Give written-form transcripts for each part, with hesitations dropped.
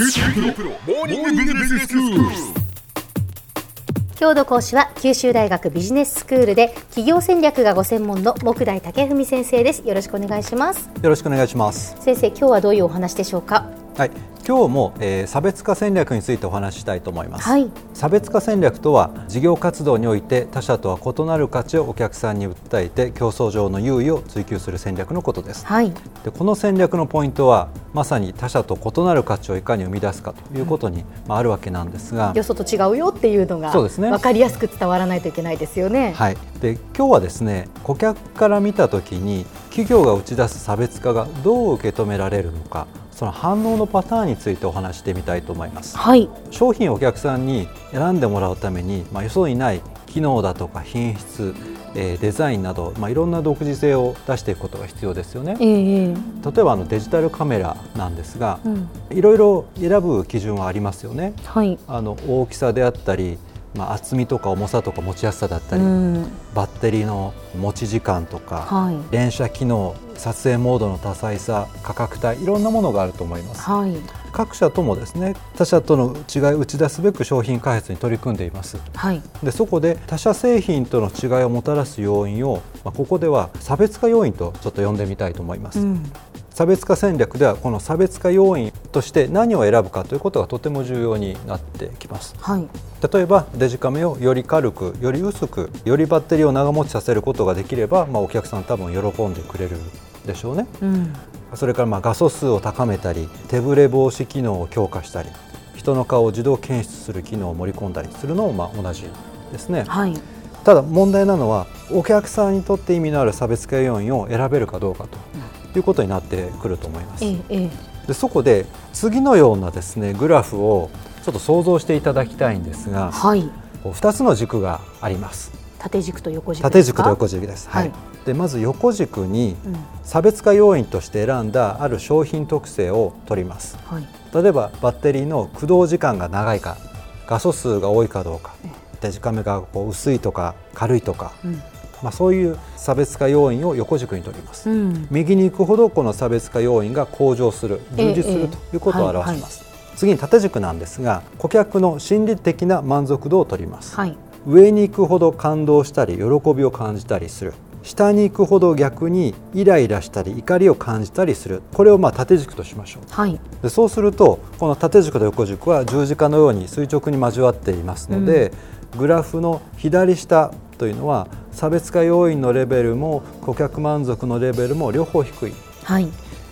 今日の講師は九州大学ビジネススクールで企業戦略がご専門の木大武文先生です。よろしくお願いします。よろしくお願いします。先生、今日はどういうお話でしょうか？はい、今日も、差別化戦略についてお話ししたいと思います。はい、差別化戦略とは事業活動において他社とは異なる価値をお客さんに訴えて競争上の優位を追求する戦略のことです。はい、でこの戦略のポイントはまさに他社と異なる価値をいかに生み出すかということに、あるわけなんですが、よそと違うよっていうのが分かりやすく伝わらないといけないですよね。はい、で今日はですね、顧客から見たときに企業が打ち出す差別化がどう受け止められるのか、その反応のパターンについてお話してみたいと思います。はい、商品をお客さんに選んでもらうために、予想にない機能だとか品質、デザインなど、いろんな独自性を出していくことが必要ですよね。例えばデジタルカメラなんですが、いろいろ選ぶ基準はありますよね。はい、大きさであったり、厚みとか重さとか持ちやすさだったり、バッテリーの持ち時間とか、連写機能、撮影モードの多彩さ、価格帯、いろんなものがあると思います。はい、各社ともですね、他社との違いを打ち出すべく商品開発に取り組んでいます。はい、でそこで他社製品との違いをもたらす要因を、ここでは差別化要因とちょっと呼んでみたいと思います。差別化戦略ではこの差別化要因として何を選ぶかということがとても重要になってきます。はい、例えばデジカメをより軽く、より薄く、よりバッテリーを長持ちさせることができれば、お客さん多分喜んでくれるでしょうね。それから画素数を高めたり、手ぶれ防止機能を強化したり、人の顔を自動検出する機能を盛り込んだりするのも同じですね。はい、ただ問題なのはお客さんにとって意味のある差別化要因を選べるかどうかということになってくると思います。でそこで次のようなですね、グラフをちょっと想像していただきたいんですが、2つの軸があります。縦軸と横軸ですか？縦軸と横軸です。はい、でまず横軸に差別化要因として選んだある商品特性を取ります。例えばバッテリーの駆動時間が長いか、画素数が多いかどうか、デジカメが薄いとか軽いとか、そういう差別化要因を横軸に取ります。右に行くほどこの差別化要因が向上する、充実するということを表します。次に縦軸なんですが、顧客の心理的な満足度を取ります。上に行くほど感動したり喜びを感じたりする、下に行くほど逆にイライラしたり怒りを感じたりする、これを縦軸としましょう。でそうするとこの縦軸と横軸は十字架のように垂直に交わっていますので、グラフの左下というのは差別化要因のレベルも顧客満足のレベルも両方低い。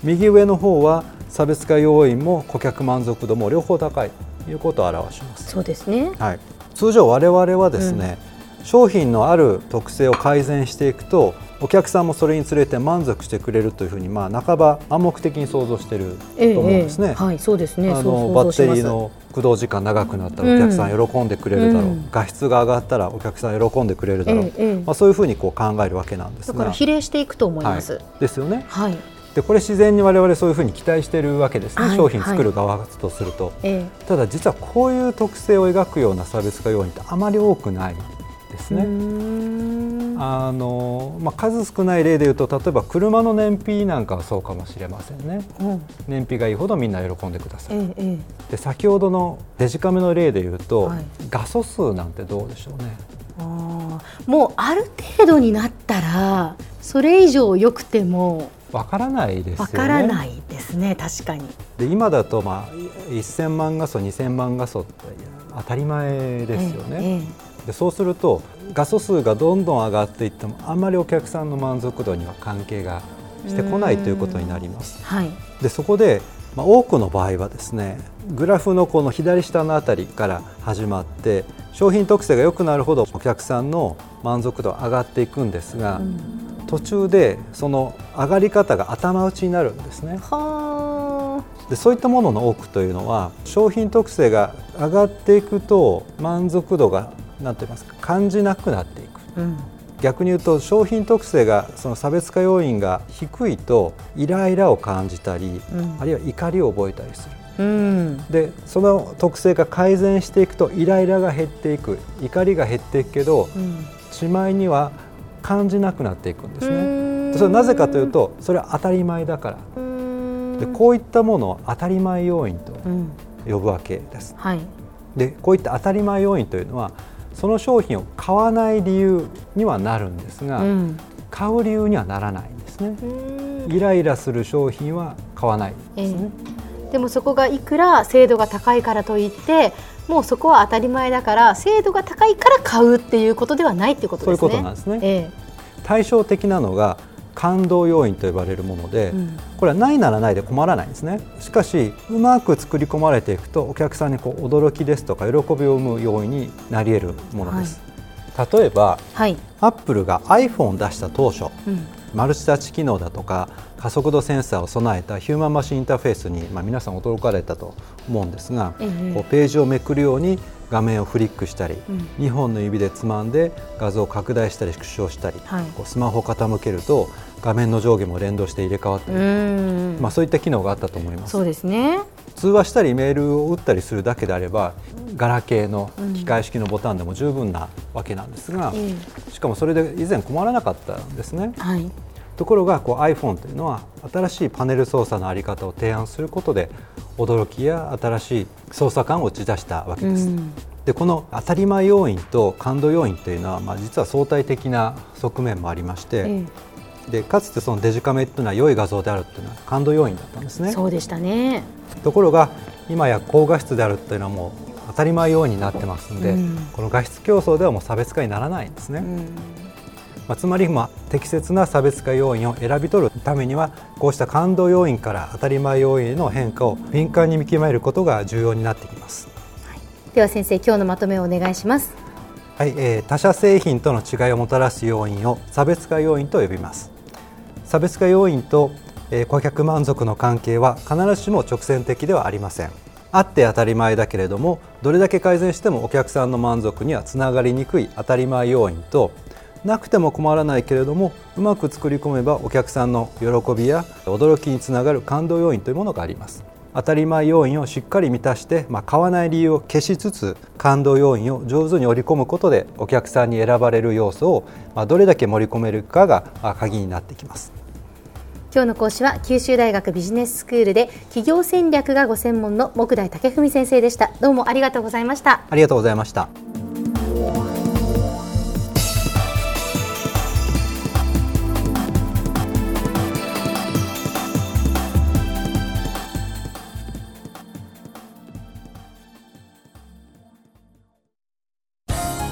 右上の方は差別化要因も顧客満足度も両方高いということを表します。そうですね。はい、通常我々はですね、商品のある特性を改善していくとお客さんもそれにつれて満足してくれるというふうに、半ば暗黙的に想像していると思うんですね。そうですね。バッテリーの駆動時間長くなったらお客さん喜んでくれるだろう、画質が上がったらお客さん喜んでくれるだろう、そういうふうに考えるわけなんですが、だから比例していくと思います。ですよね。でこれ自然に我々そういうふうに期待しているわけですね。商品作る側とすると、ただ実はこういう特性を描くような差別化要因ってあまり多くないですね。数少ない例でいうと、例えば車の燃費なんかはそうかもしれませんね。燃費がいいほどみんな喜んでください。で先ほどのデジカメの例でいうと、画素数なんてどうでしょうね。もうある程度になったらそれ以上良くてもわからないですよね。わからないですね。確かに。で今だと1000万画素2000万画素って当たり前ですよね。でそうすると画素数がどんどん上がっていってもあんまりお客さんの満足度には関係がしてこないということになります。でそこで、多くの場合はですね、グラフのこの左下のあたりから始まって商品特性が良くなるほどお客さんの満足度が上がっていくんですが、途中でその上がり方が頭打ちになるんですね。でそういったものの多くというのは商品特性が上がっていくと満足度がなんて言いますか、感じなくなっていく。逆に言うと商品特性がその差別化要因が低いとイライラを感じたり、あるいは怒りを覚えたりする。でその特性が改善していくとイライラが減っていく、怒りが減っていくけど、しまいには感じなくなっていくんですね。それはなぜかというとそれは当たり前だから。でこういったものを当たり前要因と呼ぶわけです、はい、でこういった当たり前要因というのはその商品を買わない理由にはなるんですが、うん、買う理由にはならないんですね。イライラする商品は買わないですね、でもそこがいくら精度が高いからといってもうそこは当たり前だから精度が高いから買うっていうことではないってことですね。そういうことなんですね、対照的なのが感動要因と呼ばれるもので、うん、これはないならないで困らないんですね。しかしうまく作り込まれていくとお客さんにこう驚きですとか喜びを生む要因になり得るものです、はい、例えば、はい、アップルが iPhone を出した当初、うん、マルチタッチ機能だとか加速度センサーを備えたヒューマンマシンインターフェースに、皆さん驚かれたと思うんですが、こうページをめくるように画面をフリックしたり、うん、2本の指でつまんで画像を拡大したり縮小したり、はい、こうスマホを傾けると画面の上下も連動して入れ替わったり、そういった機能があったと思います。そうですね。通話したりメールを打ったりするだけであればガラケーの機械式のボタンでも十分なわけなんですが、しかもそれで以前困らなかったんですね、はい、ところがこう iPhone というのは新しいパネル操作の在り方を提案することで驚きや新しい操作感を打ち出したわけです、でこの当たり前要因と感動要因というのは、実は相対的な側面もありまして、でかつてそのデジカメというのは良い画像であるというのは感動要因だったんですね。そうでしたね。ところが今や高画質であるというのはもう当たり前要因になってますので、この画質競争ではもう差別化にならないんですね、つまり、適切な差別化要因を選び取るためにはこうした感動要因から当たり前要因への変化を敏感に見極めることが重要になってきます、はい、では先生、今日のまとめをお願いします、はい、他社製品との違いをもたらす要因を差別化要因と呼びます。差別化要因と顧客満足の関係は必ずしも直線的ではありません。あって当たり前だけれどもどれだけ改善してもお客さんの満足にはつながりにくい当たり前要因と、なくても困らないけれどもうまく作り込めばお客さんの喜びや驚きにつながる感動要因というものがあります。当たり前要因をしっかり満たして、買わない理由を消しつつ感動要因を上手に織り込むことでお客さんに選ばれる要素を、どれだけ盛り込めるかが鍵になってきます。今日の講師は九州大学ビジネススクールで企業戦略がご専門の杢代武文先生でした。どうもありがとうございました。ありがとうございました。